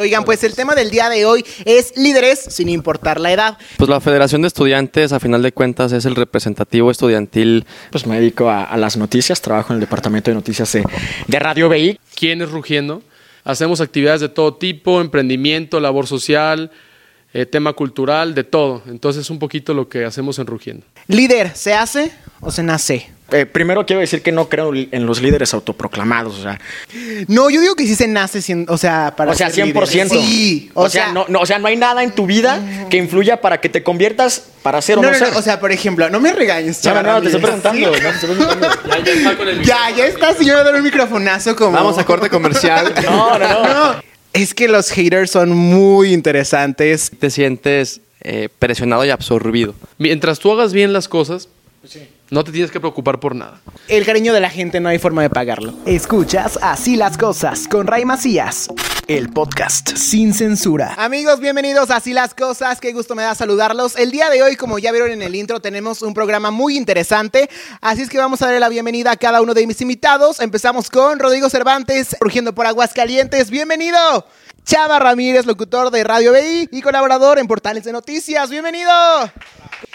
Oigan, pues el tema del día de hoy es líderes sin importar la edad. Pues la Federación de Estudiantes, a final de cuentas, es el representativo estudiantil. Pues me dedico a las noticias, trabajo en el departamento de noticias de Radio VI. ¿Quién es Rugiendo? Hacemos actividades de todo tipo, emprendimiento, labor social, tema cultural, de todo. Entonces es un poquito lo que hacemos en Rugiendo. ¿Líder se hace o se nace? Primero quiero decir que no creo en los líderes autoproclamados, o sea. No, yo digo que sí se nace, para ser líder. O sea, 100%. Sí, no hay nada en tu vida que influya para que te conviertas para ser o no ser. No, o sea, por ejemplo, no me regañes, Chava Ramírez. Te estoy preguntando. Ya está con el micrófono. Ya está, si yo me doy un microfonazo como... Vamos a corte comercial. No. Es que los haters son muy interesantes. Te sientes presionado y absorbido. Mientras tú hagas bien las cosas... Sí. No te tienes que preocupar por nada. El cariño de la gente no hay forma de pagarlo. Escuchas Así Las Cosas con Ray Macías, el podcast sin censura. Amigos, bienvenidos a Así Las Cosas. Qué gusto me da saludarlos. El día de hoy, como ya vieron en el intro, tenemos un programa muy interesante. Así es que vamos a darle la bienvenida a cada uno de mis invitados. Empezamos con Rodrigo Cervantes, rugiendo por Aguascalientes. ¡Bienvenido! Chava Ramírez, locutor de Radio VI y colaborador en portales de noticias. ¡Bienvenido!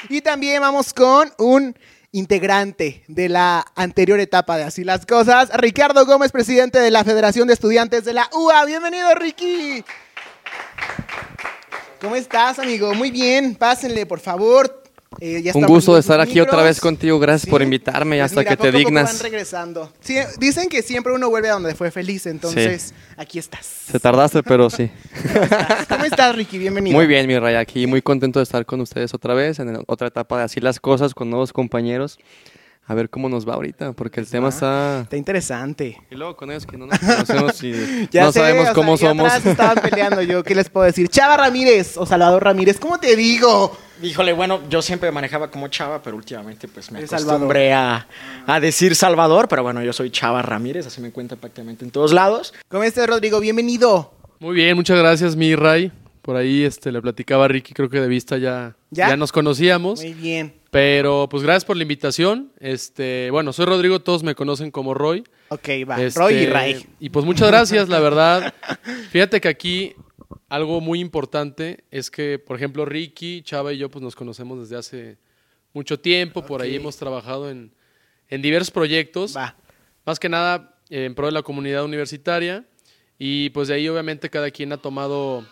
Y también vamos con un integrante de la anterior etapa de Así Las Cosas, Ricardo Gómez, presidente de la Federación de Estudiantes de la UA. ¡Bienvenido, Ricky! ¿Cómo estás, amigo? Muy bien, pásenle, por favor. Un gusto de estar aquí otra vez contigo. Gracias por invitarme, hasta que te dignas. Van regresando. Sí, dicen que siempre uno vuelve a donde fue feliz, entonces aquí estás. Te tardaste, pero sí. ¿Cómo estás, Ricky? Bienvenido. Muy bien, mi Ray, aquí muy contento de estar con ustedes otra vez, en otra etapa de Así Las Cosas, con nuevos compañeros. A ver cómo nos va ahorita, porque el tema está interesante. Y luego con ellos que no nos conocemos y ya no sabemos cómo somos. Atrás estaban peleando yo, ¿qué les puedo decir? Chava Ramírez o Salvador Ramírez, ¿cómo te digo? Híjole, bueno, yo siempre manejaba como Chava, pero últimamente pues me acostumbré a decir Salvador, pero bueno, yo soy Chava Ramírez, así me cuenta prácticamente en todos lados. ¿Cómo estás, Rodrigo? Bienvenido. Muy bien, muchas gracias, mi Ray. Por ahí le platicaba a Ricky, creo que de vista ya nos conocíamos. Muy bien. Pero pues gracias por la invitación. Bueno, soy Rodrigo, todos me conocen como Roy. Ok, va. Roy y Ray. Y pues muchas gracias, la verdad. Fíjate que aquí algo muy importante es que, por ejemplo, Ricky, Chava y yo pues nos conocemos desde hace mucho tiempo. Okay. Por ahí hemos trabajado en diversos proyectos. Va. Más que nada en pro de la comunidad universitaria. Y pues de ahí obviamente cada quien ha tomado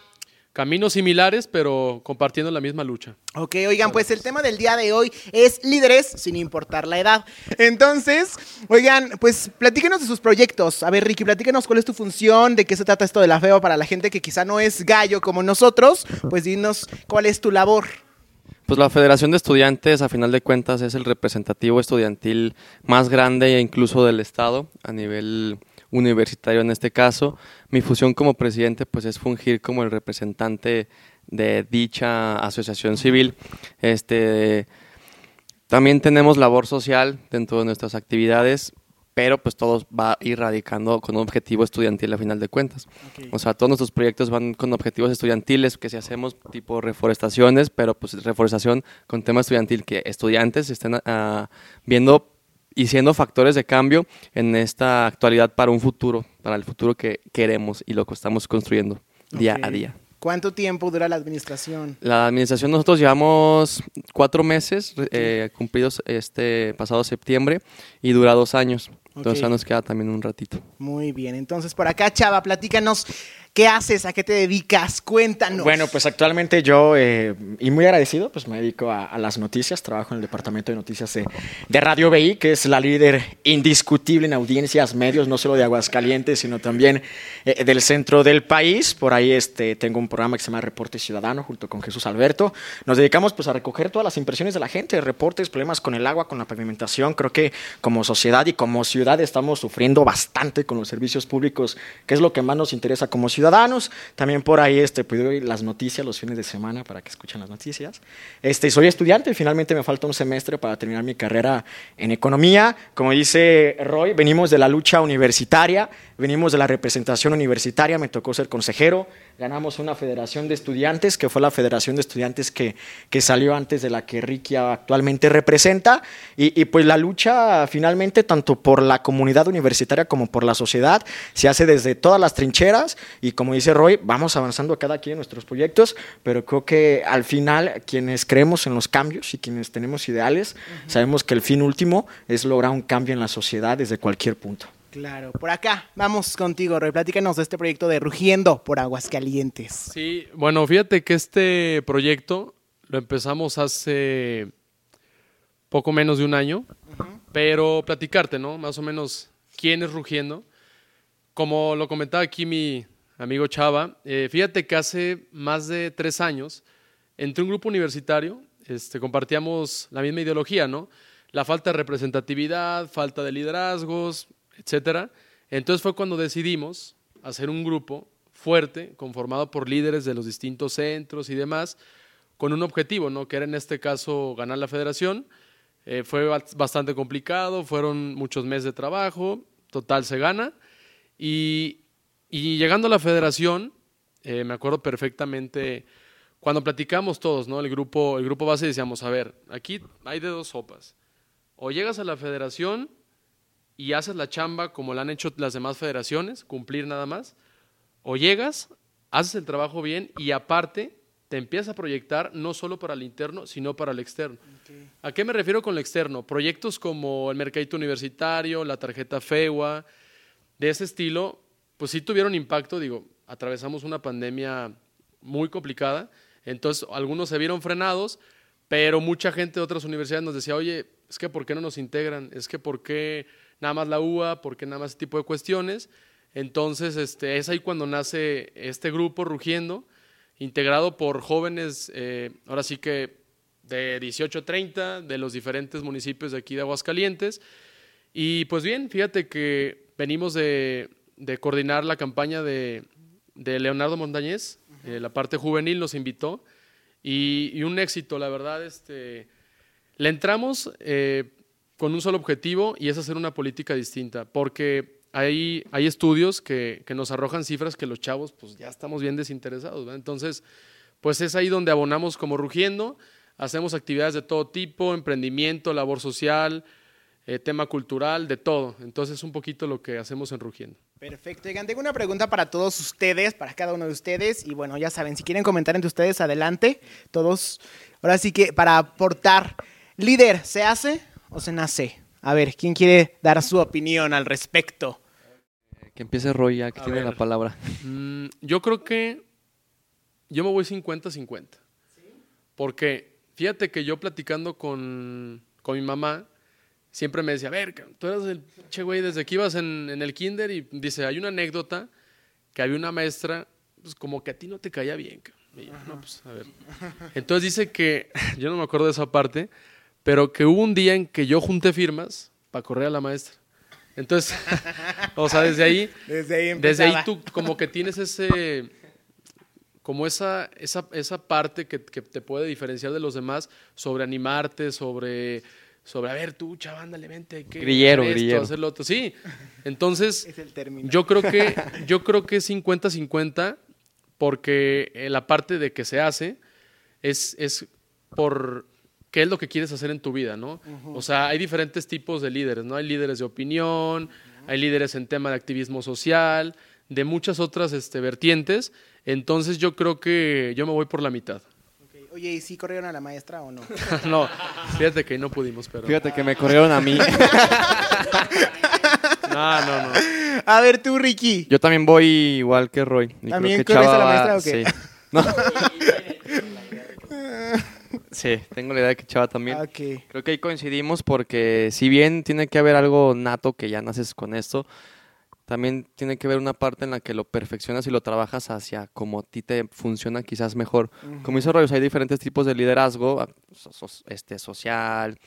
caminos similares, pero compartiendo la misma lucha. Ok, oigan, pues el tema del día de hoy es líderes sin importar la edad. Entonces, oigan, pues platíquenos de sus proyectos. A ver, Ricky, platíquenos cuál es tu función, de qué se trata esto de la FEO para la gente que quizá no es gallo como nosotros. Pues dinos cuál es tu labor. Pues la Federación de Estudiantes, a final de cuentas, es el representativo estudiantil más grande e incluso del Estado a nivel universitario en este caso. Mi función como presidente pues es fungir como el representante de dicha asociación civil. También tenemos labor social dentro de nuestras actividades, pero pues todo va radicando con un objetivo estudiantil a final de cuentas. Okay. O sea, todos nuestros proyectos van con objetivos estudiantiles, que si hacemos tipo reforestaciones, pero pues reforestación con tema estudiantil, que estudiantes estén viendo y siendo factores de cambio en esta actualidad para un futuro, para el futuro que queremos y lo que estamos construyendo día a día. ¿Cuánto tiempo dura la administración? La administración nosotros llevamos 4 meses, cumplidos este pasado septiembre, y dura 2 años. Entonces ya nos queda también un ratito. Muy bien, entonces por acá, Chava, platícanos, ¿qué haces? ¿A qué te dedicas? Cuéntanos. Bueno, pues actualmente yo, y muy agradecido, pues me dedico a las noticias. Trabajo en el departamento de noticias de Radio VI, que es la líder indiscutible en audiencias, medios, no solo de Aguascalientes, sino también del centro del país. Por ahí tengo un programa que se llama Reporte Ciudadano, junto con Jesús Alberto. Nos dedicamos pues a recoger todas las impresiones de la gente, reportes, problemas con el agua, con la pavimentación. Creo que como sociedad y como ciudad estamos sufriendo bastante con los servicios públicos, que es lo que más nos interesa como ciudad. También por ahí doy las noticias los fines de semana para que escuchen las noticias. Soy estudiante, finalmente me falta un semestre para terminar mi carrera en economía. Como dice Roy, venimos de la lucha universitaria, venimos de la representación universitaria, me tocó ser consejero, ganamos una Federación de Estudiantes, que fue la Federación de Estudiantes que salió antes de la que Ricky actualmente representa, y pues la lucha finalmente tanto por la comunidad universitaria como por la sociedad se hace desde todas las trincheras, y como dice Roy, vamos avanzando cada quien en nuestros proyectos, pero creo que al final quienes creemos en los cambios y quienes tenemos ideales, uh-huh, sabemos que el fin último es lograr un cambio en la sociedad desde cualquier punto. Claro, por acá, vamos contigo, Roy, platícanos de este proyecto de Rugiendo por Aguascalientes. Sí, bueno, fíjate que este proyecto lo empezamos hace poco menos de un año, uh-huh, pero platicarte, ¿no? Más o menos, ¿quién es Rugiendo? Como lo comentaba aquí mi amigo Chava, fíjate que hace más de 3 años, entre un grupo universitario, compartíamos la misma ideología, ¿no? La falta de representatividad, falta de liderazgos, etcétera. Entonces fue cuando decidimos hacer un grupo fuerte, conformado por líderes de los distintos centros y demás, con un objetivo, ¿no? Que era en este caso ganar la federación. Fue bastante complicado, fueron muchos meses de trabajo, total se gana. Y llegando a la federación, me acuerdo perfectamente cuando platicamos todos, ¿no? El grupo base, decíamos, a ver, aquí hay de dos sopas. O llegas a la federación y haces la chamba como la han hecho las demás federaciones, cumplir nada más, o llegas, haces el trabajo bien y aparte te empiezas a proyectar no solo para el interno, sino para el externo. Okay. ¿A qué me refiero con el externo? Proyectos como el mercadito universitario, la tarjeta FEWA, de ese estilo, pues sí tuvieron impacto, digo, atravesamos una pandemia muy complicada, entonces algunos se vieron frenados, pero mucha gente de otras universidades nos decía, oye, es que ¿por qué no nos integran? Es que ¿por qué nada más la UA? ¿Por qué nada más ese tipo de cuestiones? Entonces es ahí cuando nace este grupo Rugiendo, integrado por jóvenes, ahora sí que de 18 a 30, de los diferentes municipios de aquí de Aguascalientes. Y pues bien, fíjate que venimos de coordinar la campaña de Leonardo Montañés, la parte juvenil nos invitó, y un éxito, la verdad, le entramos con un solo objetivo, y es hacer una política distinta, porque hay estudios que nos arrojan cifras que los chavos pues ya estamos bien desinteresados, ¿verdad? Entonces, pues es ahí donde abonamos como Rugiendo, hacemos actividades de todo tipo, emprendimiento, labor social, tema cultural, de todo. Entonces es un poquito lo que hacemos en Rugiendo. Perfecto. Oigan, tengo una pregunta para todos ustedes, para cada uno de ustedes, y bueno, ya saben, si quieren comentar entre ustedes, adelante, todos. Ahora sí que para aportar, líder, ¿se hace o se nace? A ver, ¿quién quiere dar su opinión al respecto? Que empiece Roy, que tiene la palabra. Yo creo que yo me voy 50-50. ¿Sí? Porque fíjate que yo platicando con mi mamá, siempre me decía, a ver, tú eras el che güey desde que ibas en el kinder, y dice, hay una anécdota que había una maestra, pues como que a ti no te caía bien, cabrón. Y yo, no, pues, a ver. Entonces dice que, yo no me acuerdo de esa parte, pero que hubo un día en que yo junté firmas para correr a la maestra. Entonces, o sea, desde ahí tú como que tienes esa parte que te puede diferenciar de los demás, sobre animarte, sobre a ver tú, chava, ándale, vente, que grillero, hacer lo otro. Sí. Entonces, es el término. Yo creo que 50-50. Porque la parte de que se hace es por qué es lo que quieres hacer en tu vida, ¿no? Uh-huh. O sea, hay diferentes tipos de líderes, ¿no? Hay líderes de opinión, uh-huh, hay líderes en tema de activismo social, de muchas otras vertientes. Entonces yo creo que yo me voy por la mitad. Okay. Oye, ¿y si corrieron a la maestra o no? No, fíjate que no pudimos, pero... Fíjate que me corrieron a mí. No. A ver tú, Ricky. Yo también voy igual que Roy. Y ¿también creo que Chava a la maestra o qué? Sí. ¿No? Sí, tengo la idea de que Chava también. Okay. Creo que ahí coincidimos, porque si bien tiene que haber algo nato que ya naces con esto, también tiene que haber una parte en la que lo perfeccionas y lo trabajas hacia como a ti te funciona quizás mejor. Uh-huh. Como dice Roy, hay diferentes tipos de liderazgo, social,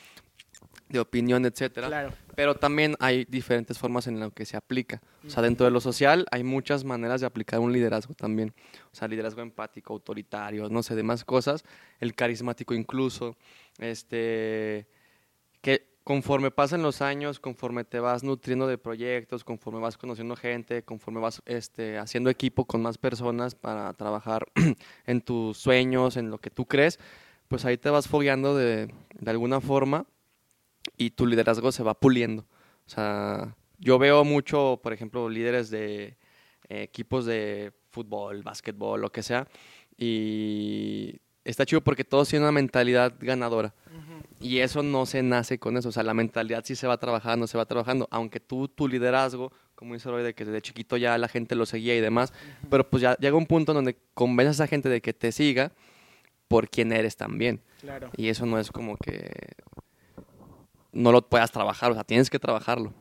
de opinión, etcétera. Claro. Pero también hay diferentes formas en las que se aplica. O sea, dentro de lo social hay muchas maneras de aplicar un liderazgo también. O sea, liderazgo empático, autoritario, no sé, demás cosas. El carismático incluso. Que conforme pasan los años, conforme te vas nutriendo de proyectos, conforme vas conociendo gente, conforme vas haciendo equipo con más personas para trabajar en tus sueños, en lo que tú crees, pues ahí te vas fogueando de alguna forma y tu liderazgo se va puliendo. O sea, yo veo mucho, por ejemplo, líderes de equipos de fútbol, básquetbol, lo que sea, y está chido porque todos tienen una mentalidad ganadora. Y eso no se nace con eso, o sea, la mentalidad sí se va trabajando, aunque tu liderazgo, como dice Roy, de que desde chiquito ya la gente lo seguía y demás, pero pues ya llega un punto donde convences a esa gente de que te siga por quién eres también. Claro. Y eso no es como que no lo puedas trabajar, o sea, tienes que trabajarlo.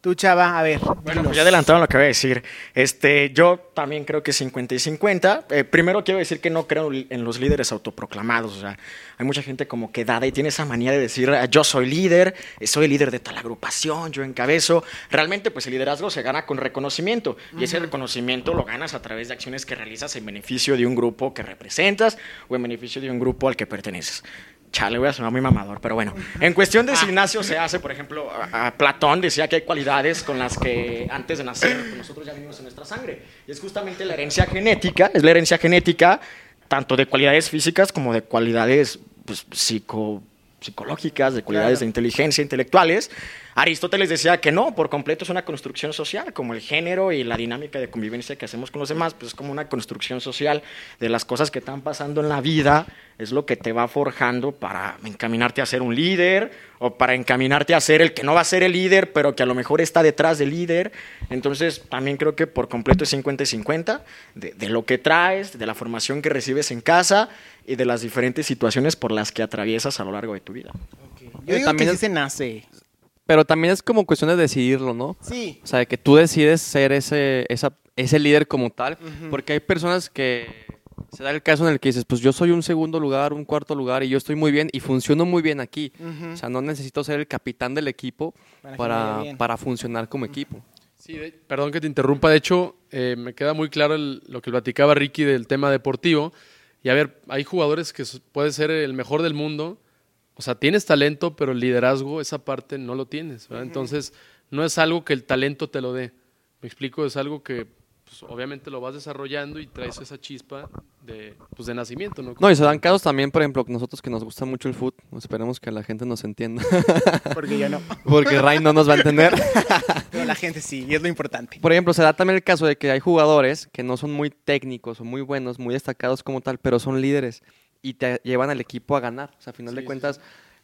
Tú, Chava, a ver. Bueno, pues ya adelantaron lo que voy a decir. Yo también creo que 50 y 50. Primero quiero decir que no creo en los líderes autoproclamados. O sea, hay mucha gente como que dada y tiene esa manía de decir, yo soy líder de tal agrupación, yo encabezo. Realmente, pues el liderazgo se gana con reconocimiento. Ajá. Y ese reconocimiento lo ganas a través de acciones que realizas en beneficio de un grupo que representas o en beneficio de un grupo al que perteneces. Chale, voy a sonar muy mamador, pero bueno. En cuestión de si Ignacio se hace, por ejemplo, a Platón decía que hay cualidades con las que antes de nacer nosotros ya venimos en nuestra sangre. Y es justamente la herencia genética tanto de cualidades físicas como de cualidades pues, psicológicas, de cualidades de inteligencia, intelectuales. Aristóteles decía que no, por completo es una construcción social, como el género y la dinámica de convivencia que hacemos con los demás, pues es como una construcción social de las cosas que están pasando en la vida, es lo que te va forjando para encaminarte a ser un líder o para encaminarte a ser el que no va a ser el líder, pero que a lo mejor está detrás del líder. Entonces, también creo que por completo es 50 y 50 de lo que traes, de la formación que recibes en casa y de las diferentes situaciones por las que atraviesas a lo largo de tu vida. Okay. Yo digo también que sí se nace. Pero también es como cuestión de decidirlo, ¿no? Sí. O sea, que tú decides ser ese líder como tal, porque hay personas que se da el caso en el que dices, pues yo soy un segundo lugar, un cuarto lugar, y yo estoy muy bien y funciono muy bien aquí. O sea, no necesito ser el capitán del equipo para funcionar como equipo. Sí, perdón que te interrumpa. De hecho, me queda muy claro lo que platicaba Ricky del tema deportivo. Y a ver, hay jugadores que puede ser el mejor del mundo. O sea, tienes talento, pero el liderazgo, esa parte no lo tienes, ¿verdad? Entonces, no es algo que el talento te lo dé. Me explico, es algo que pues, obviamente lo vas desarrollando y traes esa chispa de nacimiento, ¿no? No, y se dan casos también, por ejemplo, nosotros que nos gusta mucho el fútbol, esperemos que la gente nos entienda. Porque yo no. Porque Ray no nos va a entender. Pero la gente sí, y es lo importante. Por ejemplo, se da también el caso de que hay jugadores que no son muy técnicos o muy buenos, muy destacados como tal, pero son líderes. Y te llevan al equipo a ganar. O sea, a final de cuentas,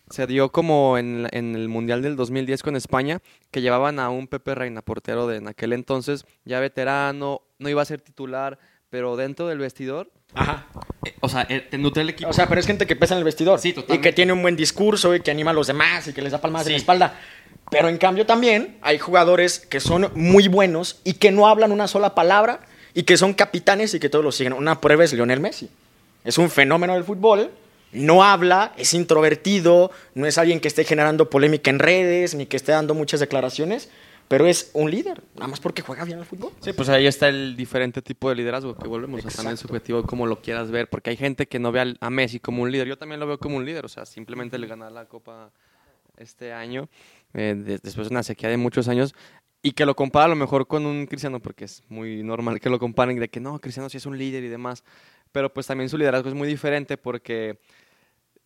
se dio como en el Mundial del 2010 con España, que llevaban a un Pepe Reina, portero de en aquel entonces, ya veterano, no iba a ser titular, pero dentro del vestidor... Ajá. O sea, te nutre el equipo. O sea, pero es gente que pesa en el vestidor. Sí, totalmente. Y que tiene un buen discurso y que anima a los demás y que les da palmadas en la espalda. Pero en cambio también hay jugadores que son muy buenos y que no hablan una sola palabra y que son capitanes y que todos los siguen. Una prueba es Lionel Messi. Es un fenómeno del fútbol, no habla, es introvertido, no es alguien que esté generando polémica en redes, ni que esté dando muchas declaraciones, pero es un líder, nada más porque juega bien al fútbol. Sí, pues ahí está el diferente tipo de liderazgo, que volvemos a también subjetivo como lo quieras ver, porque hay gente que no ve a Messi como un líder, yo también lo veo como un líder, o sea, simplemente le ganar la Copa este año, después de una sequía de muchos años, y que lo compara a lo mejor con un Cristiano, porque es muy normal que lo comparen, de que no, Cristiano sí es un líder y demás. Pero pues también su liderazgo es muy diferente porque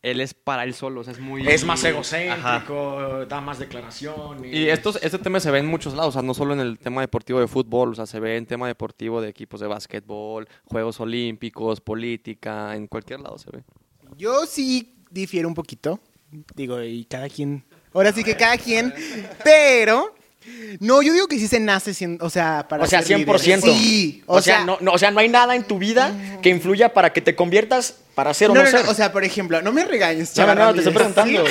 él es para él solo, o sea, es muy... Es más egocéntrico, da más declaraciones. Y este tema se ve en muchos lados, o sea, no solo en el tema deportivo de fútbol, o sea, se ve en tema deportivo de equipos de básquetbol, Juegos Olímpicos, política, en cualquier lado se ve. Yo sí difiero un poquito, digo, y cada quien... Ahora sí que cada quien, pero... No, yo digo que sí se nace, o sea, para ser líder. O sea, 100%. Sí, o sea, no hay nada en tu vida que influya para que te conviertas para ser o no ser. O sea, por ejemplo, no me regañes, Chava. No, te estoy preguntando.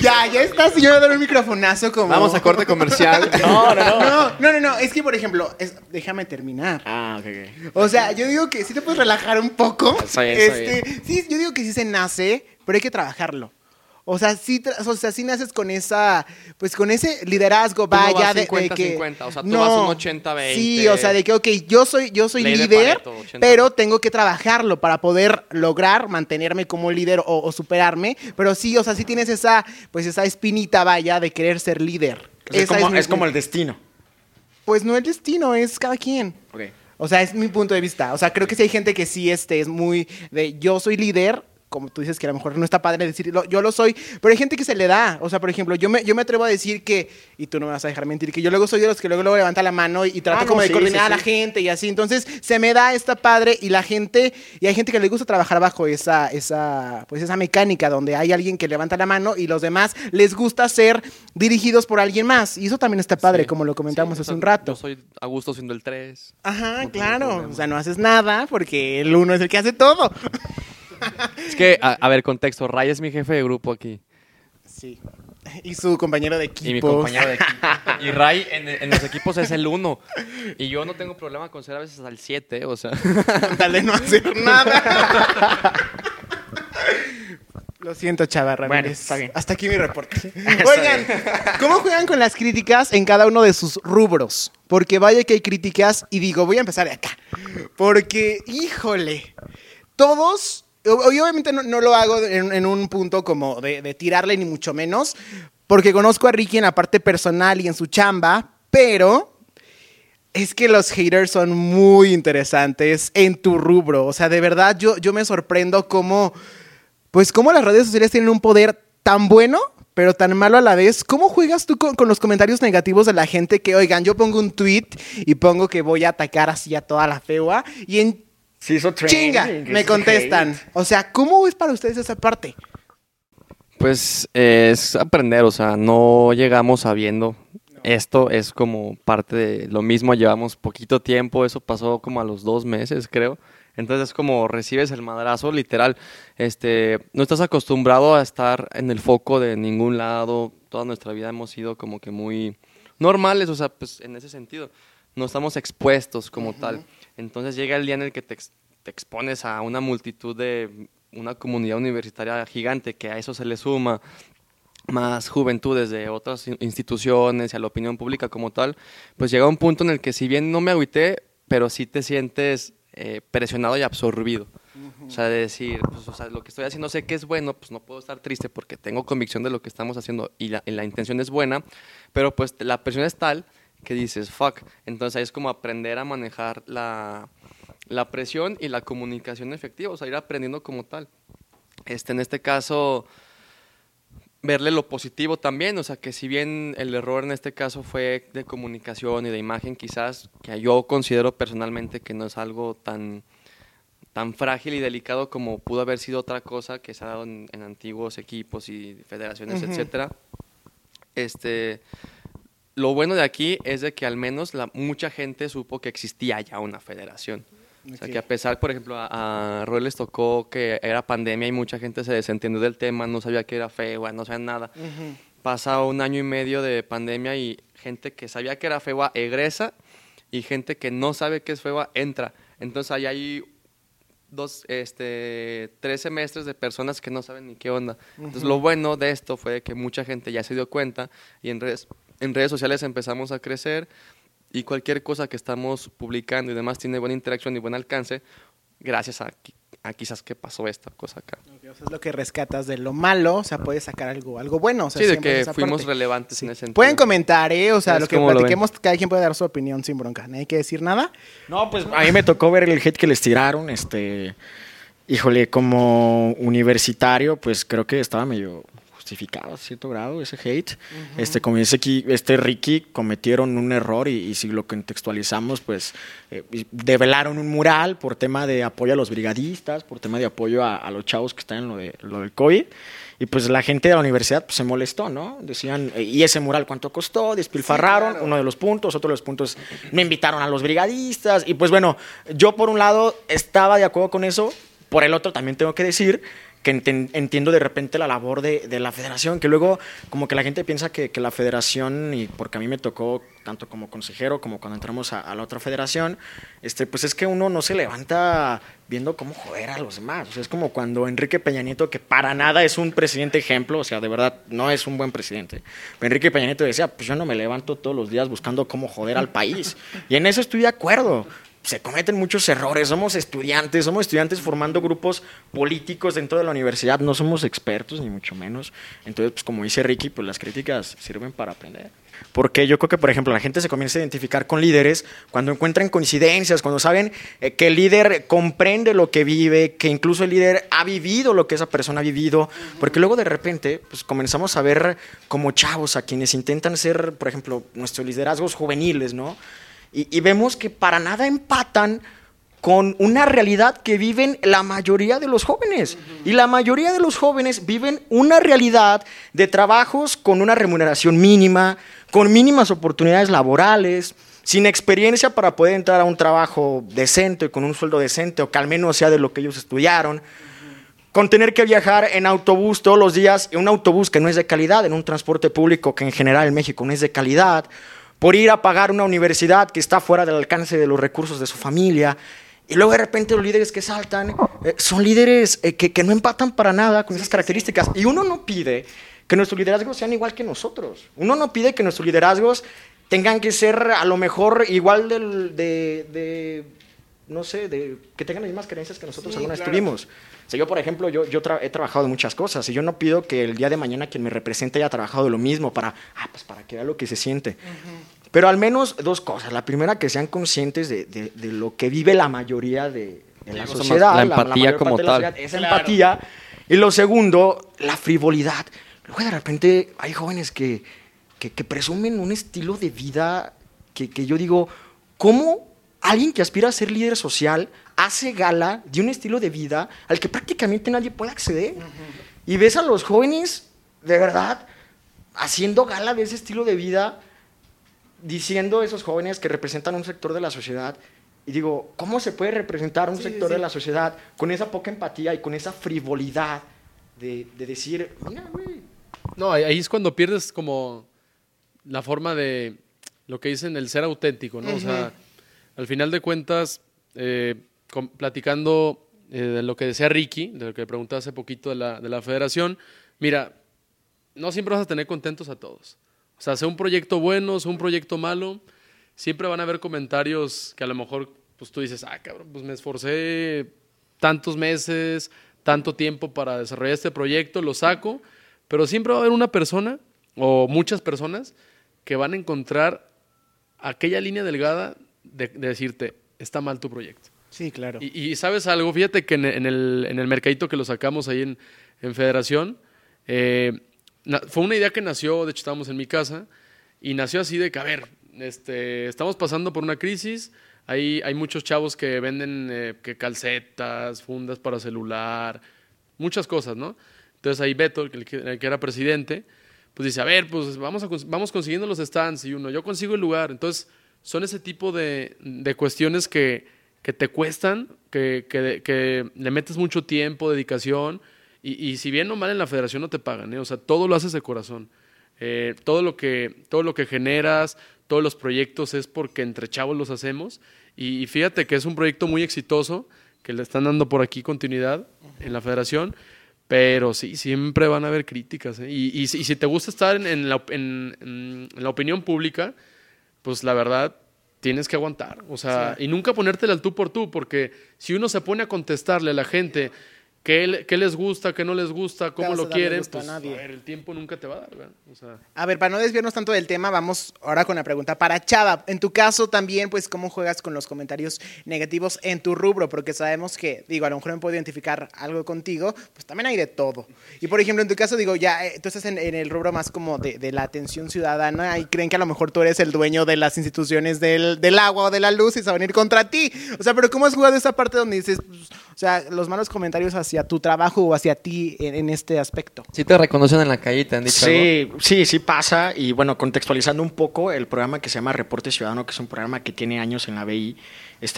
Ya está, si yo me doy un microfonazo como... Vamos a corte comercial. No, es que, por ejemplo, déjame terminar. Ah, ok. O sea, yo digo que sí te puedes relajar un poco. Está bien. Sí, yo digo que sí se nace, pero hay que trabajarlo. O sea, sí naces con esa, pues con ese liderazgo, vaya, de que 50-50, o sea, tú vas un 80-20. Sí, o sea, de que okay, yo soy líder, Pareto, pero tengo que trabajarlo para poder lograr mantenerme como líder o superarme, pero sí, o sea, sí tienes esa, pues esa espinita, vaya, de querer ser líder. O sea, es como el destino. Pues no el destino, es cada quien. Okay. O sea, es mi punto de vista. O sea, creo que sí hay gente que sí es muy de yo soy líder. Como tú dices que a lo mejor no está padre decirlo, yo lo soy, pero hay gente que se le da. O sea, por ejemplo, yo me atrevo a decir que, y tú no me vas a dejar mentir, que yo luego soy de los que luego levanta la mano y trato de coordinar a la gente y así. Entonces, se me da esta padre y la gente, y hay gente que le gusta trabajar bajo esa mecánica donde hay alguien que levanta la mano y los demás les gusta ser dirigidos por alguien más. Y eso también está padre, como lo comentamos hace un rato. Yo soy a gusto siendo el 3. Ajá, no, claro. O sea, no haces nada porque el 1 es el que hace todo. Es que, a ver, contexto, Ray es mi jefe de grupo aquí. Sí. Y su compañero de equipo. Y mi compañero de equipo. Y Ray en los equipos es el 1. Y yo no tengo problema con ser a veces al 7, o sea. Tal de no hacer nada. Lo siento, Chava Ramírez. Bueno, está bien. Hasta aquí mi reporte. Oigan, ¿cómo juegan con las críticas en cada uno de sus rubros? Porque vaya que hay críticas y digo, voy a empezar de acá. Porque, híjole... Todos, yo obviamente no lo hago en un punto como de tirarle ni mucho menos, porque conozco a Ricky en la parte personal y en su chamba, pero es que los haters son muy interesantes en tu rubro. O sea, de verdad, yo me sorprendo cómo las redes sociales tienen un poder tan bueno, pero tan malo a la vez. ¿Cómo juegas tú con los comentarios negativos de la gente que, oigan, yo pongo un tweet y pongo que voy a atacar así a toda la fewa y en se hizo training, chinga, me contestan. Hate. O sea, ¿cómo es para ustedes esa parte? Pues es aprender, o sea, no llegamos sabiendo. No. Esto es como parte de lo mismo, llevamos poquito tiempo, eso pasó como a los 2 meses, creo. Entonces es como recibes el madrazo, literal. No estás acostumbrado a estar en el foco de ningún lado. Toda nuestra vida hemos sido como que muy normales, o sea, pues en ese sentido. No estamos expuestos como tal. Entonces llega el día en el que te expones a una multitud de una comunidad universitaria gigante, que a eso se le suma más juventudes de otras instituciones y a la opinión pública como tal, pues llega un punto en el que si bien no me agüité, pero sí te sientes presionado y absorbido. O sea, de decir, pues, o sea, lo que estoy haciendo sé que es bueno, pues no puedo estar triste porque tengo convicción de lo que estamos haciendo y la intención es buena, pero pues la presión es tal que dices, fuck. Entonces ahí es como aprender a manejar la presión y la comunicación efectiva, o sea, ir aprendiendo como tal. En este caso, verle lo positivo también, o sea, que si bien el error en este caso fue de comunicación y de imagen, quizás, que yo considero personalmente que no es algo tan frágil y delicado como pudo haber sido otra cosa que se ha dado en antiguos equipos y federaciones, etcétera. Lo bueno de aquí es de que al menos mucha gente supo que existía ya una federación. Okay. O sea, que a pesar, por ejemplo, a Roy les tocó que era pandemia y mucha gente se desentendió del tema, no sabía que era FEWA, no sabía nada. Uh-huh. Pasa 1 año y medio de pandemia y gente que sabía que era FEWA egresa y gente que no sabe qué es FEWA entra. Entonces, ahí hay 3 semestres de personas que no saben ni qué onda. Uh-huh. Entonces, lo bueno de esto fue que mucha gente ya se dio cuenta y en redes sociales empezamos a crecer y cualquier cosa que estamos publicando y demás tiene buena interacción y buen alcance gracias a quizás que pasó esta cosa acá. Okay, o sea, es lo que rescatas de lo malo, o sea, puedes sacar algo bueno. O sea, sí, de que fuimos relevantes en ese sentido. Pueden comentar, o sea, lo que platiquemos, cada quien puede dar su opinión sin bronca, no hay que decir nada. No, pues a mí me tocó ver el hate que les tiraron, híjole, como universitario, pues creo que estaba medio justificado a cierto grado ese hate. Uh-huh. Como dice aquí, Ricky, cometieron un error y si lo contextualizamos, pues develaron un mural por tema de apoyo a los brigadistas, por tema de apoyo a los chavos que están en lo del COVID. Y pues la gente de la universidad pues, se molestó, ¿no? Decían, ¿y ese mural cuánto costó? Despilfarraron, sí, claro. Uno de los puntos, otro de los puntos, no invitaron a los brigadistas. Y pues bueno, yo por un lado estaba de acuerdo con eso, por el otro también tengo que decir que entiendo de repente la labor de la federación, que luego como que la gente piensa que la federación, y porque a mí me tocó tanto como consejero como cuando entramos a la otra federación, pues es que uno no se levanta viendo cómo joder a los demás. O sea, es como cuando Enrique Peña Nieto, que para nada es un presidente ejemplo, o sea, de verdad no es un buen presidente, pero Enrique Peña Nieto decía, pues yo no me levanto todos los días buscando cómo joder al país, y en eso estoy de acuerdo. Se cometen muchos errores, somos estudiantes formando grupos políticos dentro de la universidad, no somos expertos ni mucho menos. Entonces, pues como dice Ricky, pues las críticas sirven para aprender. Porque yo creo que, por ejemplo, la gente se comienza a identificar con líderes cuando encuentran coincidencias, cuando saben que el líder comprende lo que vive, que incluso el líder ha vivido lo que esa persona ha vivido, porque luego de repente pues comenzamos a ver como chavos a quienes intentan ser, por ejemplo, nuestros liderazgos juveniles, ¿no? Y vemos que para nada empatan con una realidad que viven la mayoría de los jóvenes. Y la mayoría de los jóvenes viven una realidad de trabajos con una remuneración mínima, con mínimas oportunidades laborales, sin experiencia para poder entrar a un trabajo decente, con un sueldo decente, o que al menos sea de lo que ellos estudiaron, con tener que viajar en autobús todos los días, en un autobús que no es de calidad, en un transporte público que en general en México no es de calidad, por ir a pagar una universidad que está fuera del alcance de los recursos de su familia. Y luego de repente los líderes que saltan son líderes que no empatan para nada con esas características. Y uno no pide que nuestros liderazgos sean igual que nosotros. Uno no pide que nuestros liderazgos tengan que ser a lo mejor igual que tengan las mismas creencias que nosotros tuvimos. O sea, yo, por ejemplo, yo he trabajado de muchas cosas, y yo no pido que el día de mañana quien me represente haya trabajado de lo mismo para que vea lo que se siente. Uh-huh. Pero al menos dos cosas. La primera, que sean conscientes de lo que vive la mayoría de la sociedad. La empatía como tal. Esa empatía. Y lo segundo, la frivolidad. Luego de repente hay jóvenes que presumen un estilo de vida que yo digo, ¿cómo alguien que aspira a ser líder social hace gala de un estilo de vida al que prácticamente nadie puede acceder? Uh-huh. Y ves a los jóvenes, de verdad, haciendo gala de ese estilo de vida, diciendo a esos jóvenes que representan un sector de la sociedad. Y digo, ¿cómo se puede representar un sector de la sociedad con esa poca empatía y con esa frivolidad de decir, mira, güey? No, ahí es cuando pierdes como la forma de lo que dicen el ser auténtico, ¿no? Uh-huh. O sea, al final de cuentas, platicando de lo que decía Ricky, de lo que preguntaba hace poquito de la federación, mira, no siempre vas a tener contentos a todos. O sea, sea un proyecto bueno, sea un proyecto malo, siempre van a haber comentarios que a lo mejor pues, tú dices, cabrón, pues me esforcé tantos meses, tanto tiempo para desarrollar este proyecto, lo saco, pero siempre va a haber una persona o muchas personas que van a encontrar aquella línea delgada de decirte, está mal tu proyecto. Sí, claro. Y ¿sabes algo? Fíjate que en el mercadito que lo sacamos ahí en Federación, fue una idea que nació, de hecho estábamos en mi casa, y nació así de que, a ver, estamos pasando por una crisis, hay muchos chavos que venden calcetas, fundas para celular, muchas cosas, ¿no? Entonces ahí Beto, el que era presidente, pues dice, a ver, pues vamos consiguiendo los stands, y yo consigo el lugar. Entonces son ese tipo de cuestiones que te cuestan, que le metes mucho tiempo, dedicación, y si bien o mal en la federación no te pagan, ¿eh? O sea, todo lo haces de corazón. Todo lo que generas, todos los proyectos es porque entre chavos los hacemos, y fíjate que es un proyecto muy exitoso, que le están dando por aquí continuidad en la federación, pero sí, siempre van a haber críticas, ¿eh? Y si te gusta estar en la opinión pública, pues la verdad, tienes que aguantar. O sea, sí. Y nunca ponértela al tú por tú, porque si uno se pone a contestarle a la gente qué les gusta, qué no les gusta, cómo lo quieren, pues a ver, el tiempo nunca te va a dar, ¿verdad? O sea, a ver, para no desviarnos tanto del tema, vamos ahora con la pregunta para Chava. En tu caso también, pues, ¿cómo juegas con los comentarios negativos en tu rubro? Porque sabemos que, digo, a lo mejor me puedo identificar algo contigo, pues también hay de todo. Y, por ejemplo, en tu caso, digo, ya tú estás en el rubro más como de la atención ciudadana, y creen que a lo mejor tú eres el dueño de las instituciones del agua o de la luz y se van a ir contra ti. O sea, pero ¿cómo has jugado esa parte donde dices, pues, o sea, los malos comentarios hacia hacia tu trabajo o hacia ti en este aspecto. Sí te reconocen en la calle, te han dicho algo. Sí, sí pasa. Y bueno, contextualizando un poco, el programa que se llama Reporte Ciudadano, que es un programa que tiene años en la VI,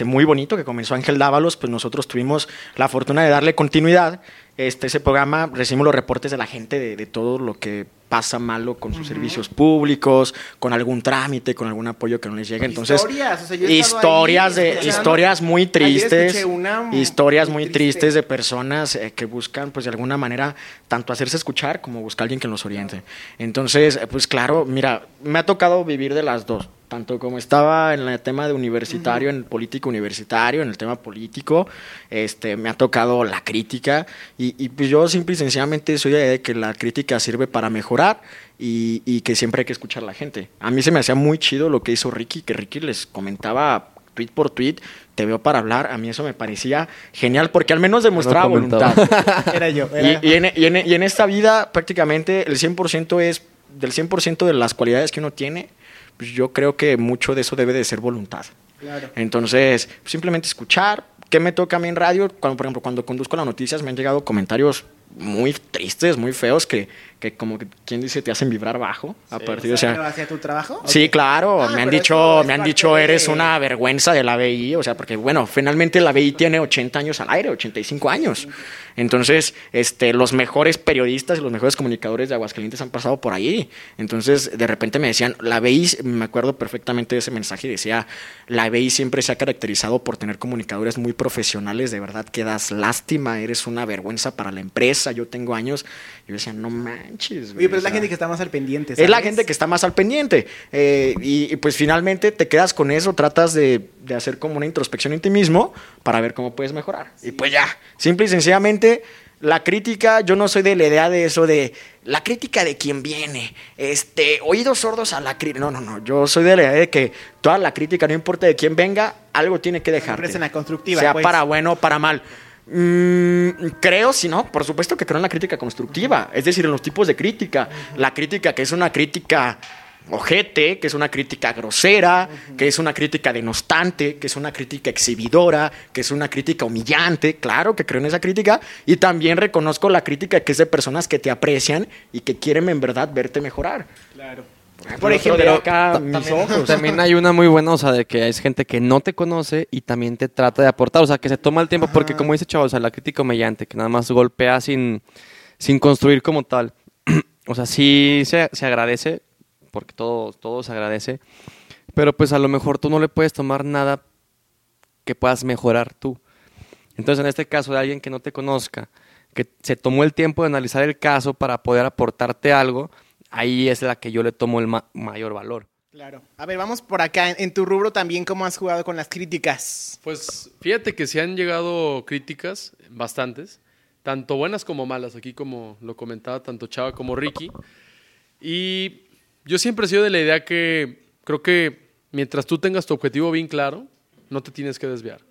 muy bonito, que comenzó Ángel Dávalos, pues nosotros tuvimos la fortuna de darle continuidad. Ese programa, recibimos los reportes de la gente de todo lo que pasa malo con sus servicios públicos, con algún trámite, con algún apoyo que no les llega. Entonces, historias muy tristes, historias muy tristes de personas que buscan, pues de alguna manera, tanto hacerse escuchar como buscar a alguien que los oriente. Entonces, pues claro, mira, me ha tocado vivir de las dos. Tanto como estaba en el tema de universitario, en el político universitario, en el tema político, me ha tocado la crítica y pues yo simple y sencillamente soy de que la crítica sirve para mejorar y que siempre hay que escuchar a la gente. A mí se me hacía muy chido lo que hizo Ricky, que Ricky les comentaba tweet por tweet, te veo para hablar. A mí eso me parecía genial porque al menos demostraba voluntad. Era yo. Y en esta vida prácticamente el 100% es del 100% de las cualidades que uno tiene. Yo creo que mucho de eso debe de ser voluntad. Claro. Entonces, simplemente escuchar. ¿Qué me toca a mí en radio? Por ejemplo, cuando conduzco las noticias me han llegado comentarios muy tristes, muy feos, que como quien dice, te hacen vibrar bajo. Sí, a partir, o sea, ¿hacia tu trabajo? Sí, okay. Claro. Me han dicho, eres una vergüenza de la VI. O sea, porque, bueno, finalmente la VI tiene 80 años al aire, 85 años. Entonces, los mejores periodistas y los mejores comunicadores de Aguascalientes han pasado por ahí. Entonces, de repente me decían, la VI, me acuerdo perfectamente de ese mensaje, decía, la VI siempre se ha caracterizado por tener comunicadores muy profesionales, de verdad que das lástima, eres una vergüenza para la empresa, yo tengo años. Yo decía, no manches. Oye, pero es la gente que está más al pendiente, ¿sabes? Es la gente que está más al pendiente. Y pues finalmente te quedas con eso, tratas de hacer como una introspección en ti mismo para ver cómo puedes mejorar. Sí. Y pues ya, simple y sencillamente, la crítica, yo no soy de la idea de eso de la crítica de quien viene, oídos sordos a la crítica. No, yo soy de la idea de que toda la crítica, no importa de quién venga, algo tiene que dejarte. Es una constructiva, sea pues, para bueno o para mal. Creo, si no, por supuesto que creo en la crítica constructiva, es decir, en los tipos de crítica. La crítica que es una crítica ojete, que es una crítica grosera, que es una crítica denostante, que es una crítica exhibidora, que es una crítica humillante. Claro que creo en esa crítica y también reconozco la crítica que es de personas que te aprecian y que quieren en verdad verte mejorar. Claro. Por ejemplo, acá mis ojos. También hay una muy buena, o sea, de que es gente que no te conoce y también te trata de aportar, o sea, que se toma el tiempo, porque como dice Chava, o sea, la crítica humillante, que nada más golpea sin construir como tal. O sea, sí se agradece, porque todo se agradece, pero pues a lo mejor tú no le puedes tomar nada que puedas mejorar tú. Entonces, en este caso de alguien que no te conozca, que se tomó el tiempo de analizar el caso para poder aportarte algo, ahí es la que yo le tomo el mayor valor. Claro. A ver, vamos por acá. En tu rubro también, ¿cómo has jugado con las críticas? Pues fíjate que sí han llegado críticas, bastantes, tanto buenas como malas, aquí como lo comentaba tanto Chava como Ricky. Y yo siempre he sido de la idea que creo que mientras tú tengas tu objetivo bien claro, no te tienes que desviar.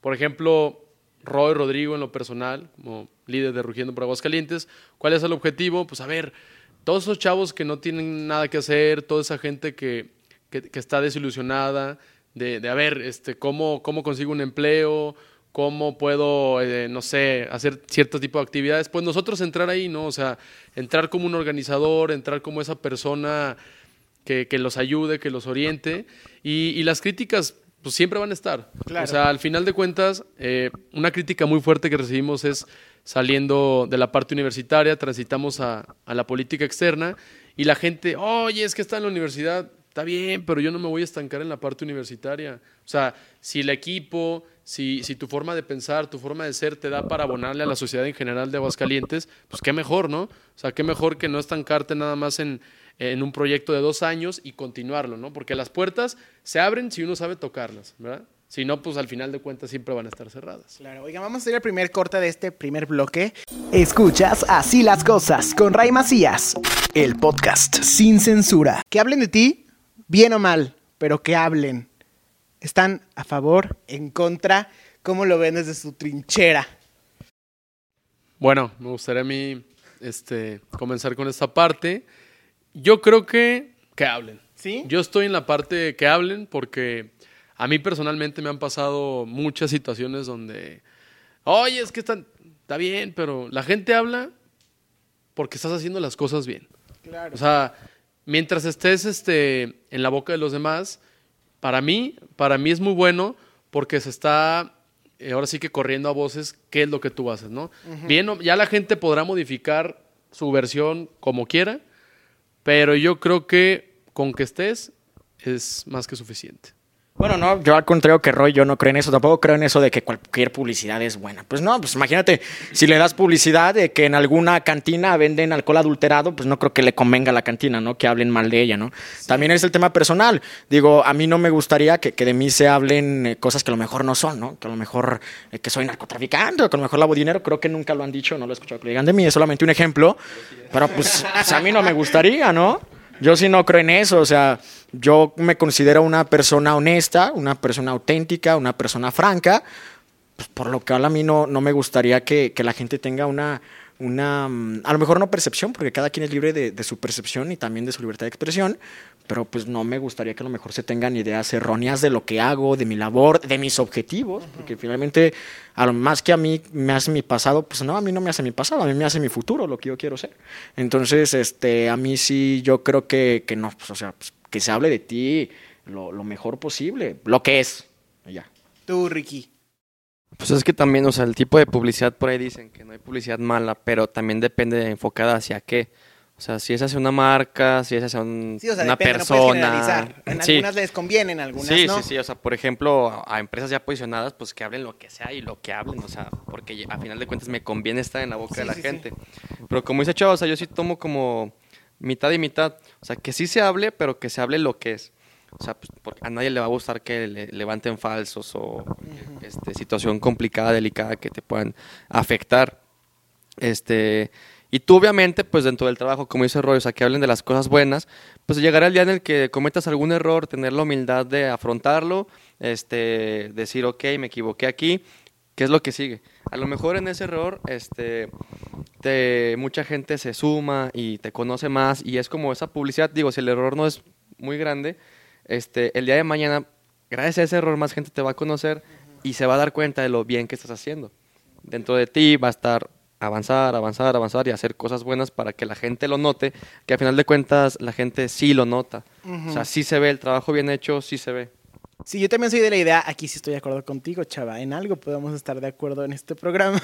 Por ejemplo, Rodrigo en lo personal, como líder de Rugiendo por Aguascalientes, ¿cuál es el objetivo? Pues a ver, todos esos chavos que no tienen nada que hacer, toda esa gente que está desilusionada de a ver, ¿cómo consigo un empleo? ¿Cómo puedo, no sé, hacer cierto tipo de actividades? Pues nosotros entrar ahí, ¿no? O sea, entrar como un organizador, entrar como esa persona que los ayude, que los oriente. Y las críticas, pues siempre van a estar. Claro. O sea, al final de cuentas, una crítica muy fuerte que recibimos es saliendo de la parte universitaria, transitamos a la política externa y la gente, oye, es que está en la universidad, está bien, pero yo no me voy a estancar en la parte universitaria. O sea, si el equipo, si tu forma de pensar, tu forma de ser te da para abonarle a la sociedad en general de Aguascalientes, pues qué mejor, ¿no? O sea, qué mejor que no estancarte nada más en un proyecto de 2 años y continuarlo, ¿no? Porque las puertas se abren si uno sabe tocarlas, ¿verdad? Si no, pues al final de cuentas siempre van a estar cerradas. Claro, oigan, vamos a ir al primer corte de este primer bloque. Escuchas Así Las Cosas con Ray Macías, el podcast sin censura. Que hablen de ti, bien o mal, pero que hablen. ¿Están a favor, en contra? ¿Cómo lo ven desde su trinchera? Bueno, me gustaría a mí comenzar con esta parte. Yo creo que hablen. ¿Sí? Yo estoy en la parte que hablen porque a mí personalmente me han pasado muchas situaciones donde, oye, es que están, Está bien, pero la gente habla porque estás haciendo las cosas bien. Claro. O sea, mientras estés en la boca de los demás, para mí es muy bueno porque se está ahora sí que corriendo a voces qué es lo que tú haces, ¿no? Uh-huh. Bien, ya la gente podrá modificar su versión como quiera, pero yo creo que con que estés es más que suficiente. Bueno, no, yo al contrario que Roy, yo no creo en eso. Tampoco creo en eso de que cualquier publicidad es buena. Pues no, pues imagínate, si le das publicidad de que en alguna cantina venden alcohol adulterado, pues no creo que le convenga a la cantina, ¿no? Que hablen mal de ella, ¿no? Sí. También es el tema personal. Digo, a mí no me gustaría que de mí se hablen cosas que a lo mejor no son, ¿no? Que a lo mejor que soy narcotraficante o que a lo mejor lavo dinero. Creo que nunca lo han dicho, no lo he escuchado que lo digan de mí. Es solamente un ejemplo. Pero pues a mí no me gustaría, ¿no? Yo sí no creo en eso, o sea, yo me considero una persona honesta, una persona auténtica, una persona franca, pues por lo que a mí no me gustaría que la gente tenga una, a lo mejor no percepción, porque cada quien es libre de su percepción y también de su libertad de expresión, pero pues no me gustaría que a lo mejor se tengan ideas erróneas de lo que hago, de mi labor, de mis objetivos, porque finalmente, a lo más que a mí me hace mi pasado, pues no, a mí no me hace mi pasado, a mí me hace mi futuro, lo que yo quiero ser. Entonces, a mí sí, yo creo que no, pues, o sea, pues, que se hable de ti lo mejor posible, lo que es, ya. Tú, Ricky. Pues es que también, o sea, el tipo de publicidad, por ahí dicen que no hay publicidad mala, pero también depende de enfocada hacia qué. O sea, si es hacia una marca, si es hacia una depende, persona. No puedes generalizar. En algunas les conviene, en algunas no. Sí. O sea, por ejemplo, a empresas ya posicionadas, pues que hablen lo que sea y lo que hablen. O sea, porque a final de cuentas me conviene estar en la boca de la gente. Sí. Pero como dice Chava, o sea, yo sí tomo como mitad y mitad. O sea, que sí se hable, pero que se hable lo que es. O sea, pues, porque a nadie le va a gustar que le levanten falsos o situación complicada, delicada que te puedan afectar. Y tú, obviamente, pues dentro del trabajo, como dice Roy, o sea, que hablen de las cosas buenas, pues llegará el día en el que cometas algún error, tener la humildad de afrontarlo, decir, ok, me equivoqué aquí, ¿qué es lo que sigue? A lo mejor en ese error mucha gente se suma y te conoce más y es como esa publicidad, digo, si el error no es muy grande, el día de mañana, gracias a ese error, más gente te va a conocer y se va a dar cuenta de lo bien que estás haciendo. Dentro de ti va a estar avanzar y hacer cosas buenas para que la gente lo note, que al final de cuentas la gente sí lo nota. O sea, sí se ve, el trabajo bien hecho sí se ve. Sí, yo también soy de la idea, aquí sí estoy de acuerdo contigo, Chava, en algo podemos estar de acuerdo en este programa.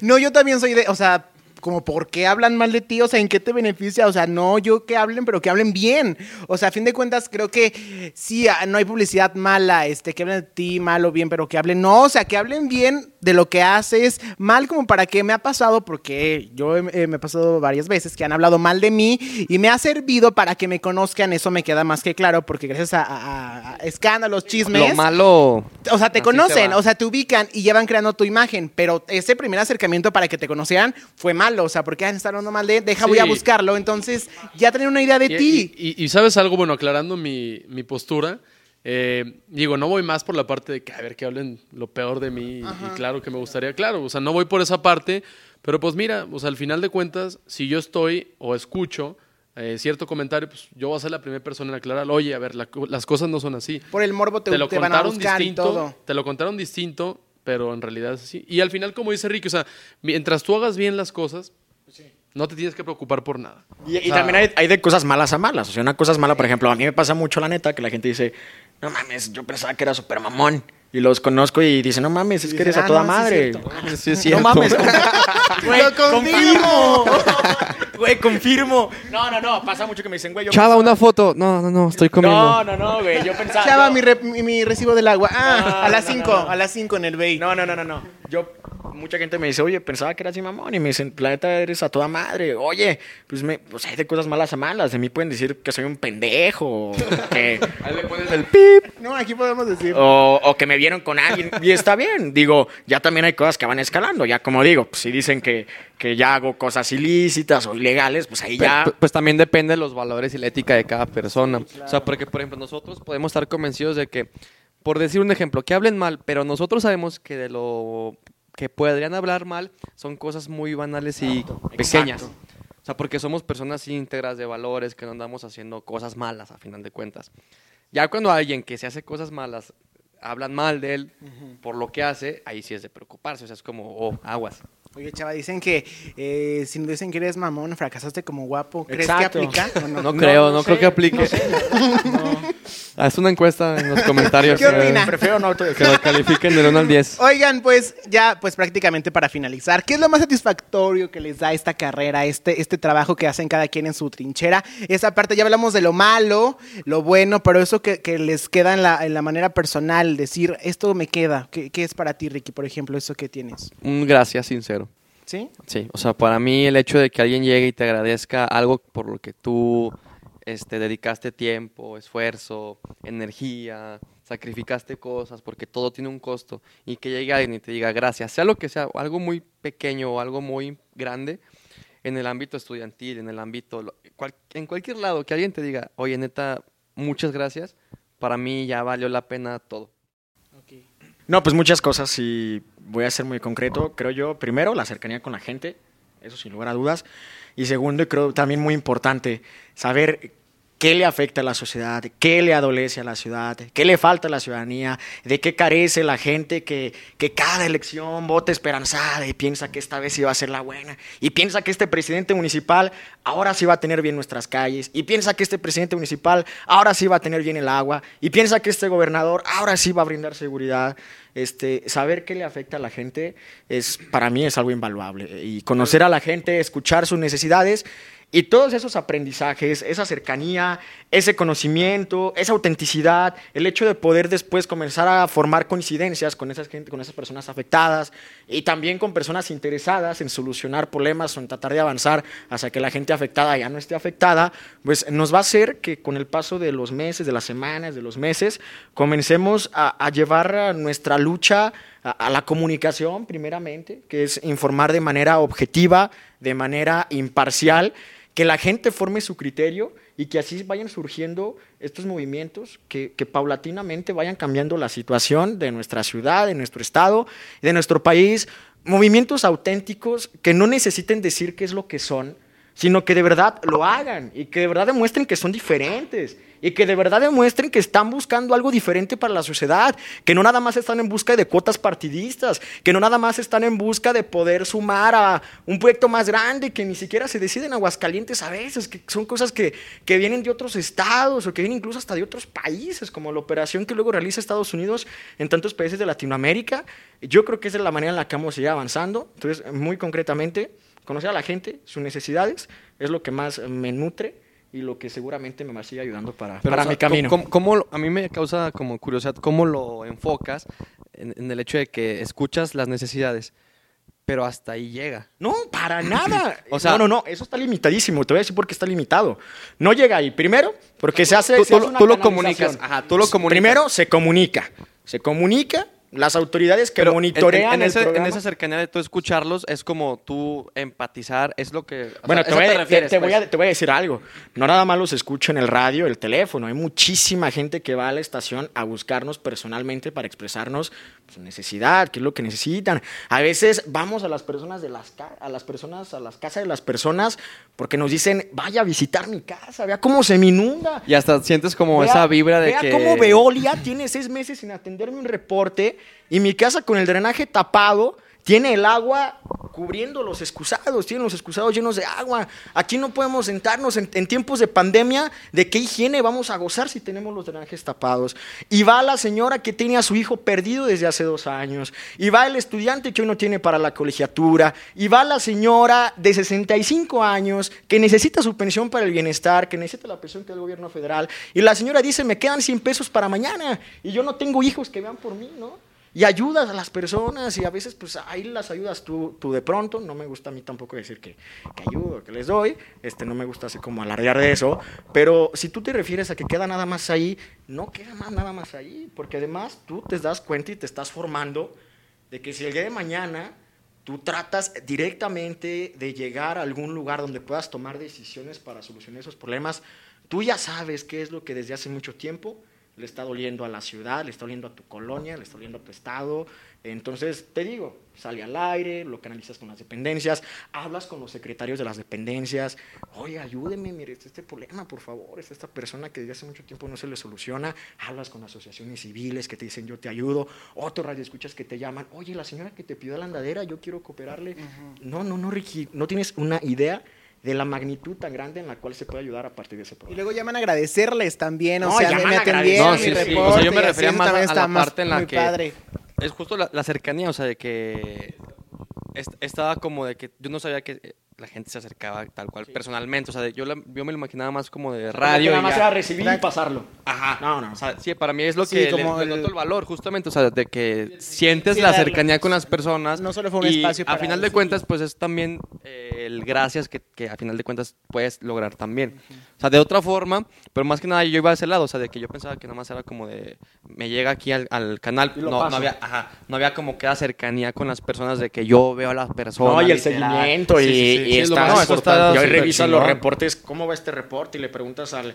No, yo también soy o sea, como por qué hablan mal de ti, o sea, en qué te beneficia, o sea, no yo que hablen, pero que hablen bien, o sea, a fin de cuentas creo que sí, no hay publicidad mala, que hablen de ti mal o bien, pero que hablen, no, o sea, que hablen bien de lo que haces, mal como para qué me ha pasado, porque yo me he pasado varias veces que han hablado mal de mí y me ha servido para que me conozcan, eso me queda más que claro, porque gracias a escándalos, chismes, lo malo, o sea, te conocen, o sea, te ubican y ya van creando tu imagen, pero ese primer acercamiento para que te conocieran fue mal. O sea, porque han estado hablando mal de él, voy a buscarlo. Entonces, ya tener una idea de ti. Y ¿sabes algo? Bueno, aclarando mi postura, digo, no voy más por la parte de que, a ver, que hablen lo peor de mí. Y claro que me gustaría, claro, o sea, no voy por esa parte. Pero pues mira, o sea, al final de cuentas, si yo estoy o escucho cierto comentario, pues yo voy a ser la primera persona en aclarar, oye, a ver, las cosas no son así. Por el morbo te van a buscar distinto, y todo. Te lo contaron distinto. Pero en realidad es así. Y al final, como dice Ricky, o sea, mientras tú hagas bien las cosas, no te tienes que preocupar por nada. Y, o sea, y también hay de cosas malas a malas. O sea, una cosa es mala, por ejemplo, a mí me pasa mucho, la neta, que la gente dice, no mames, yo pensaba que era súper mamón. Y los conozco y dicen, no mames, es que eres a toda madre. Sí es cierto. No mames. Güey, confirmo. Güey, confirmo. No, pasa mucho que me dicen, güey. Chava, una foto. No, estoy comiendo. No, güey, yo pensaba. Chava, mi recibo del agua. A las 5 en el BEI. No. Yo, mucha gente me dice, oye, pensaba que eras así mamón. Y me dicen, la neta, eres a toda madre. Oye, pues hay de cosas malas a malas. De mí pueden decir que soy un pendejo. Que ahí le pones el pip. No, aquí podemos decir. O que me vieron con alguien. Y está bien. Digo, ya también hay cosas que van escalando. Ya como digo, pues si dicen que ya hago cosas ilícitas o ilegales, pues ahí ya... Pues también depende de los valores y la ética de cada persona. Claro. O sea, porque, por ejemplo, nosotros podemos estar convencidos de que, por decir un ejemplo, que hablen mal, pero nosotros sabemos que de lo que podrían hablar mal son cosas muy banales y pequeñas. O sea, porque somos personas íntegras de valores, que no andamos haciendo cosas malas, a final de cuentas. Ya cuando alguien que se hace cosas malas hablan mal de él por lo que hace, ahí sí es de preocuparse, o sea, es como, aguas. Oye, Chava, dicen que si nos dicen que eres mamón, fracasaste como guapo, ¿crees Exacto. que aplica? Bueno, no creo que aplique. No sé. No. Haz una encuesta en los comentarios. ¿Qué opina? Prefiero no que lo califiquen del 1 al 10. Oigan, pues ya pues prácticamente para finalizar, ¿qué es lo más satisfactorio que les da esta carrera, este trabajo que hacen cada quien en su trinchera? Esa parte ya hablamos de lo malo, lo bueno, pero eso que les queda en la manera personal, decir, esto me queda. ¿Qué es para ti, Ricky, por ejemplo, eso que tienes? Un gracias sincero. ¿Sí? Sí, o sea, para mí el hecho de que alguien llegue y te agradezca algo por lo que tú dedicaste tiempo, esfuerzo, energía, sacrificaste cosas, porque todo tiene un costo, y que llegue alguien y te diga gracias, sea lo que sea, algo muy pequeño o algo muy grande, en el ámbito estudiantil, en el ámbito, en cualquier lado, que alguien te diga, oye, neta, muchas gracias, para mí ya valió la pena todo. Okay. No, pues muchas cosas y... Voy a ser muy concreto, creo yo, primero, la cercanía con la gente, eso sin lugar a dudas, y segundo, y creo también muy importante, saber qué le afecta a la sociedad, qué le adolece a la ciudad, qué le falta a la ciudadanía, de qué carece la gente que cada elección vota esperanzada y piensa que esta vez sí va a ser la buena, y piensa que este presidente municipal ahora sí va a tener bien nuestras calles, y piensa que este presidente municipal ahora sí va a tener bien el agua, y piensa que este gobernador ahora sí va a brindar seguridad. Saber qué le afecta a la gente para mí es algo invaluable, y conocer a la gente, escuchar sus necesidades y todos esos aprendizajes, esa cercanía, ese conocimiento, esa autenticidad, el hecho de poder después comenzar a formar coincidencias con esas personas afectadas y también con personas interesadas en solucionar problemas o en tratar de avanzar hacia que la gente afectada ya no esté afectada, pues nos va a hacer que con el paso de los meses, de las semanas, de los meses, comencemos a llevar nuestra lucha a la comunicación primeramente, que es informar de manera objetiva, de manera imparcial, que la gente forme su criterio y que así vayan surgiendo estos movimientos que paulatinamente vayan cambiando la situación de nuestra ciudad, de nuestro estado, de nuestro país, movimientos auténticos que no necesiten decir qué es lo que son, sino que de verdad lo hagan y que de verdad demuestren que son diferentes y que de verdad demuestren que están buscando algo diferente para la sociedad, que no nada más están en busca de cuotas partidistas, que no nada más están en busca de poder sumar a un proyecto más grande que ni siquiera se decide en Aguascalientes a veces, que son cosas que vienen de otros estados o que vienen incluso hasta de otros países, como la operación que luego realiza Estados Unidos en tantos países de Latinoamérica. Yo creo que esa es la manera en la que vamos a ir avanzando. Entonces, muy concretamente, conocer a la gente, sus necesidades, es lo que más me nutre y lo que seguramente me va a seguir ayudando para mi camino. ¿Cómo, a mí me causa como curiosidad, ¿cómo lo enfocas en el hecho de que escuchas las necesidades, pero hasta ahí llega? No, para nada. O sea, no, eso está limitadísimo. Te voy a decir por qué está limitado. No llega ahí. Primero, porque tú lo comunicas. Ajá, tú lo comunicas. Primero, se comunica. Las autoridades que pero monitorean en esa cercanía de tú escucharlos, es como tú empatizar, es lo que... Bueno, te voy a decir algo. No nada más los escucho en el radio, el teléfono. Hay muchísima gente que va a la estación a buscarnos personalmente para expresarnos su necesidad, qué es lo que necesitan. A veces vamos a las personas a las casas de las personas porque nos dicen, vaya a visitar mi casa, vea cómo se me inunda. Y hasta sientes como esa vibra de que... Vea cómo Veolia tiene 6 meses sin atenderme un reporte y mi casa con el drenaje tapado tiene el agua cubriendo los excusados, tiene los excusados llenos de agua. Aquí no podemos sentarnos en tiempos de pandemia. ¿De qué higiene vamos a gozar si tenemos los drenajes tapados? Y va la señora que tiene a su hijo perdido desde hace 2 años. Y va el estudiante que hoy no tiene para la colegiatura. Y va la señora de 65 años que necesita su pensión para el bienestar, que necesita la pensión que el gobierno federal. Y la señora dice, me quedan 100 pesos para mañana. Y yo no tengo hijos que vean por mí, ¿no? Y ayudas a las personas y a veces pues ahí las ayudas tú de pronto. No me gusta a mí tampoco decir que ayudo, que les doy. No me gusta así como alardear de eso. Pero si tú te refieres a que queda nada más ahí, no queda más nada más ahí. Porque además tú te das cuenta y te estás formando de que si el día de mañana tú tratas directamente de llegar a algún lugar donde puedas tomar decisiones para solucionar esos problemas, tú ya sabes qué es lo que desde hace mucho tiempo le está doliendo a la ciudad, le está doliendo a tu colonia, le está doliendo a tu estado. Entonces, te digo, sale al aire, lo canalizas con las dependencias, hablas con los secretarios de las dependencias, oye, ayúdeme, mire, este problema, por favor, es esta persona que desde hace mucho tiempo no se le soluciona, hablas con asociaciones civiles que te dicen, yo te ayudo, otro radio escuchas que te llaman, oye, la señora que te pidió la andadera, yo quiero cooperarle. Uh-huh. No, Ricky, no tienes una idea de la magnitud tan grande en la cual se puede ayudar a partir de ese problema. Y luego llaman a agradecerles también, me atendieron, mi reporte. O sea, yo me refería más a la parte en la que... Padre. Es justo la cercanía, o sea, de que... Estaba como de que yo no sabía que la gente se acercaba tal cual, sí, personalmente, o sea, yo me lo imaginaba más como de radio. Nada más era recibir y pasarlo. Ajá. No. O sea, sí, para mí es lo que como le noto el valor, justamente, o sea, de que sientes la cercanía con las personas. No solo fue un espacio para... Y a final de cuentas, pues es también el gracias que a final de cuentas puedes lograr también. Uh-huh. O sea, de otra forma, pero más que nada yo iba a ese lado, o sea, de que yo pensaba que nada más era como de, me llega aquí al canal, no había como que la cercanía con las personas de que yo veo a las personas. No, y el seguimiento, y está, y hoy revisas los reportes, ¿cómo va este reporte? Y le preguntas al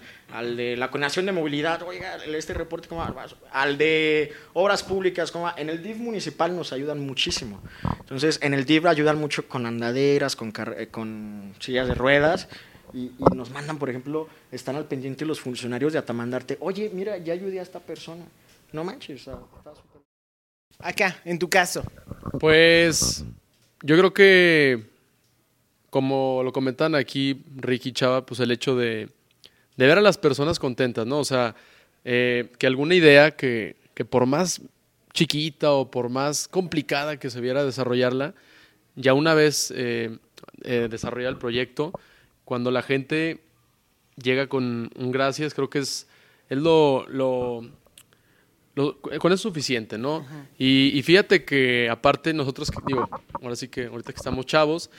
de la Coordinación de Movilidad, oiga, este reporte, ¿cómo va? Al de Obras Públicas, ¿cómo va? En el DIF municipal nos ayudan muchísimo. Entonces, en el DIF ayudan mucho con andaderas, con sillas de ruedas, y nos mandan, por ejemplo, están al pendiente los funcionarios de Atamandarte, oye, mira, ya ayudé a esta persona. No manches, está súper... Acá, en tu caso. Pues, yo creo que... Como lo comentan aquí Ricky, Chava, pues el hecho de ver a las personas contentas, ¿no? O sea, que alguna idea que por más chiquita o por más complicada que se viera desarrollarla, ya una vez desarrollado el proyecto, cuando la gente llega con un gracias, creo que es con eso es suficiente, ¿no? Y fíjate que aparte nosotros, digo, ahora sí que ahorita que estamos chavos,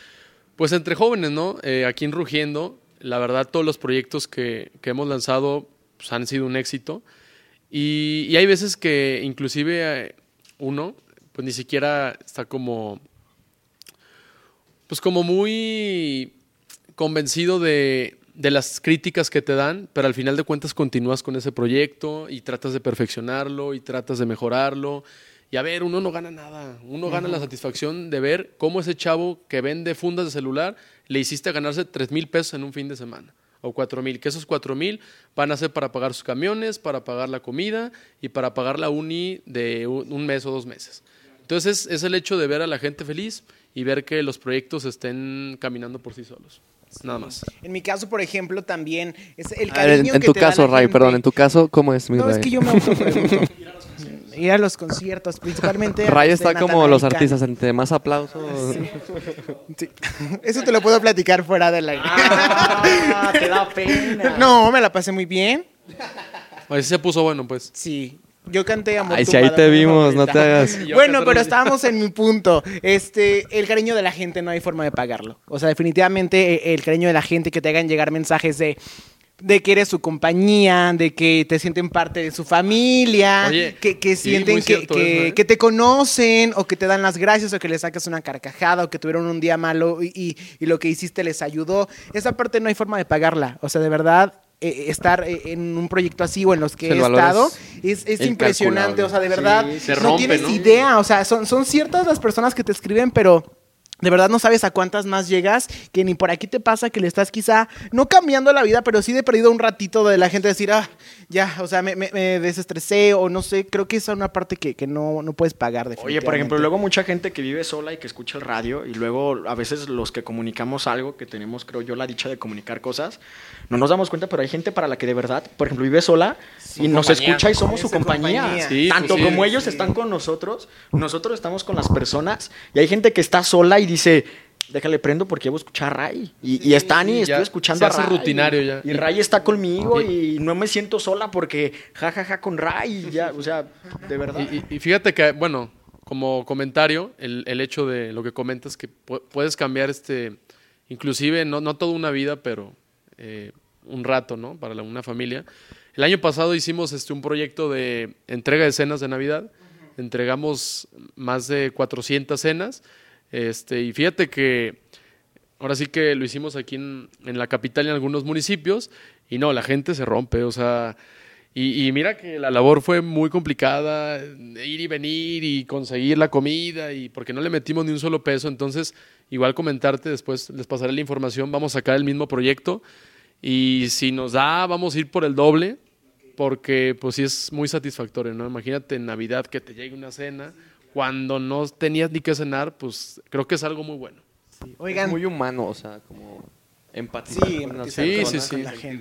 pues entre jóvenes, ¿no? Aquí en Rugiendo, la verdad, todos los proyectos que hemos lanzado pues, han sido un éxito. Y hay veces que inclusive uno pues ni siquiera está como muy convencido de las críticas que te dan, pero al final de cuentas continúas con ese proyecto y tratas de perfeccionarlo y tratas de mejorarlo. Y a ver, uno no gana nada, uno gana la satisfacción de ver cómo ese chavo que vende fundas de celular le hiciste ganarse $3,000 pesos en un fin de semana o 4,000, que esos 4,000 van a ser para pagar sus camiones, para pagar la comida y para pagar la uni de un mes o 2 meses. Entonces es el hecho de ver a la gente feliz y ver que los proyectos estén caminando por sí solos. Sí. Nada más. En mi caso, por ejemplo, también es el cariño que tu te caso, da la Ray, gente. Perdón, en tu caso, ¿cómo es mi Ray? No, es que yo me autopregunto. Ir a los conciertos, principalmente. Ray está como los artistas, entre más aplausos. Sí. Sí. Eso te lo puedo platicar fuera del aire. Ah, te da pena. No, me la pasé muy bien. Ahí se puso bueno, pues. Sí. Yo canté a Motumado. Ay, si ahí te vimos, no te hagas. Bueno, pero estábamos en mi punto. El cariño de la gente no hay forma de pagarlo. O sea, definitivamente el cariño de la gente, que te hagan llegar mensajes de que eres su compañía, de que te sienten parte de su familia, oye, que sienten que te conocen, o que te dan las gracias, o que le sacas una carcajada, o que tuvieron un día malo y lo que hiciste les ayudó. Esa parte no hay forma de pagarla. O sea, de verdad... estar en un proyecto así o en los que he estado es impresionante, o sea, de verdad sí, no tienes idea, o sea, son ciertas las personas que te escriben, pero de verdad no sabes a cuántas más llegas, que ni por aquí te pasa que le estás quizá no cambiando la vida, pero sí de perdido un ratito de la gente decir, ya, o sea, me desestresé, o no sé, creo que esa es una parte que no puedes pagar definitivamente. Oye, por ejemplo, luego mucha gente que vive sola y que escucha el radio, y luego a veces los que comunicamos algo, que tenemos, creo yo, la dicha de comunicar cosas, no nos damos cuenta, pero hay gente para la que de verdad, por ejemplo, vive sola y nos escucha y somos su compañía. Sí, tanto como ellos están con nosotros estamos con las personas, y hay gente que está sola y dice... Déjale prendo porque llevo a escuchar a Ray. Y están y estoy escuchando a Ray. Rutinario ya. Y Ray está conmigo y no me siento sola porque jajaja con Ray. Y ya, o sea, de verdad. Y fíjate que, bueno, como comentario, el hecho de lo que comentas, que puedes cambiar inclusive, no toda una vida, pero un rato, ¿no? Para una familia. El año pasado hicimos un proyecto de entrega de cenas de Navidad. Uh-huh. Entregamos más de 400 cenas. Y fíjate que ahora sí que lo hicimos aquí en la capital y en algunos municipios, y no, la gente se rompe, o sea, Y mira que la labor fue muy complicada, ir y venir y conseguir la comida, y porque no le metimos ni un solo peso. Entonces, igual comentarte, después les pasaré la información, vamos a sacar el mismo proyecto y si nos da, vamos a ir por el doble, porque pues sí es muy satisfactorio, ¿no? Imagínate en Navidad que te llegue una cena cuando no tenías ni que cenar, pues creo que es algo muy bueno. Sí. Oigan, es muy humano, o sea, como... empatizar con la gente.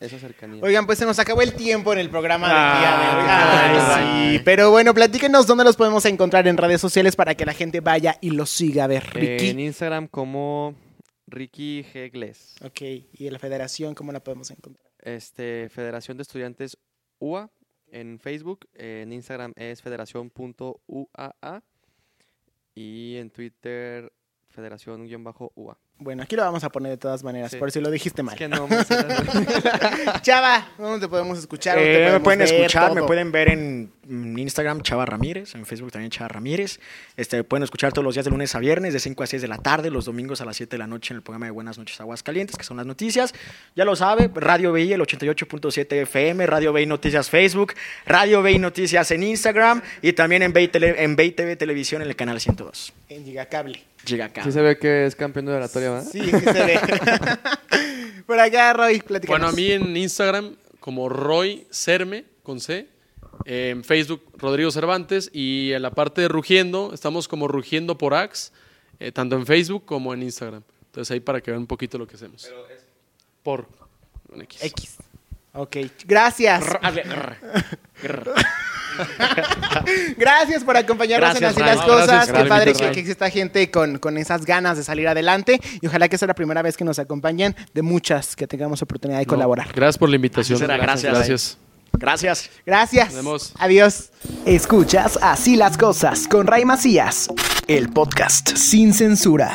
Esa cercanía. Oigan, pues se nos acabó el tiempo en el programa del día de hoy. Ay, sí. Pero bueno, platíquenos dónde los podemos encontrar en redes sociales para que la gente vaya y los siga a ver. Ricky. En Instagram como Ricky Gegles. Ok, y en la federación, ¿cómo la podemos encontrar? Federación de Estudiantes UA en Facebook. En Instagram es federación.uaa y en Twitter federación-UA. Bueno, aquí lo vamos a poner de todas maneras, sí, por si lo dijiste mal. Es que no, Chava, ¿dónde te podemos escuchar? Me pueden ver en Instagram, Chava Ramírez, en Facebook también Chava Ramírez. Pueden escuchar todos los días de lunes a viernes, de 5 a 6 de la tarde, los domingos a las 7 de la noche en el programa de Buenas Noches Aguascalientes, que son las noticias. Ya lo sabe, Radio VI, el 88.7 FM, Radio VI Noticias Facebook, Radio VI Noticias en Instagram y también en VI TV Televisión en el canal 102. En Gigacable. Sí se ve que es campeón de oratoria, ¿verdad? Sí, sí se ve. Por acá, Roy, platícanos. Bueno, a mí en Instagram, como Roy Cerme, con C. En Facebook, Rodrigo Cervantes. Y en la parte de Rugiendo, estamos como Rugiendo por Ax, tanto en Facebook como en Instagram. Entonces ahí para que vean un poquito lo que hacemos. Pero es por un X. Ok, gracias. Gracias por acompañarnos en Así Las Cosas. Gracias, qué padre que exista gente con esas ganas de salir adelante. Y ojalá que sea la primera vez que nos acompañen, de muchas que tengamos oportunidad de colaborar. Gracias por la invitación. Gracias. Nos vemos. Adiós. Escuchas Así Las Cosas con Ray Macías, el podcast sin censura.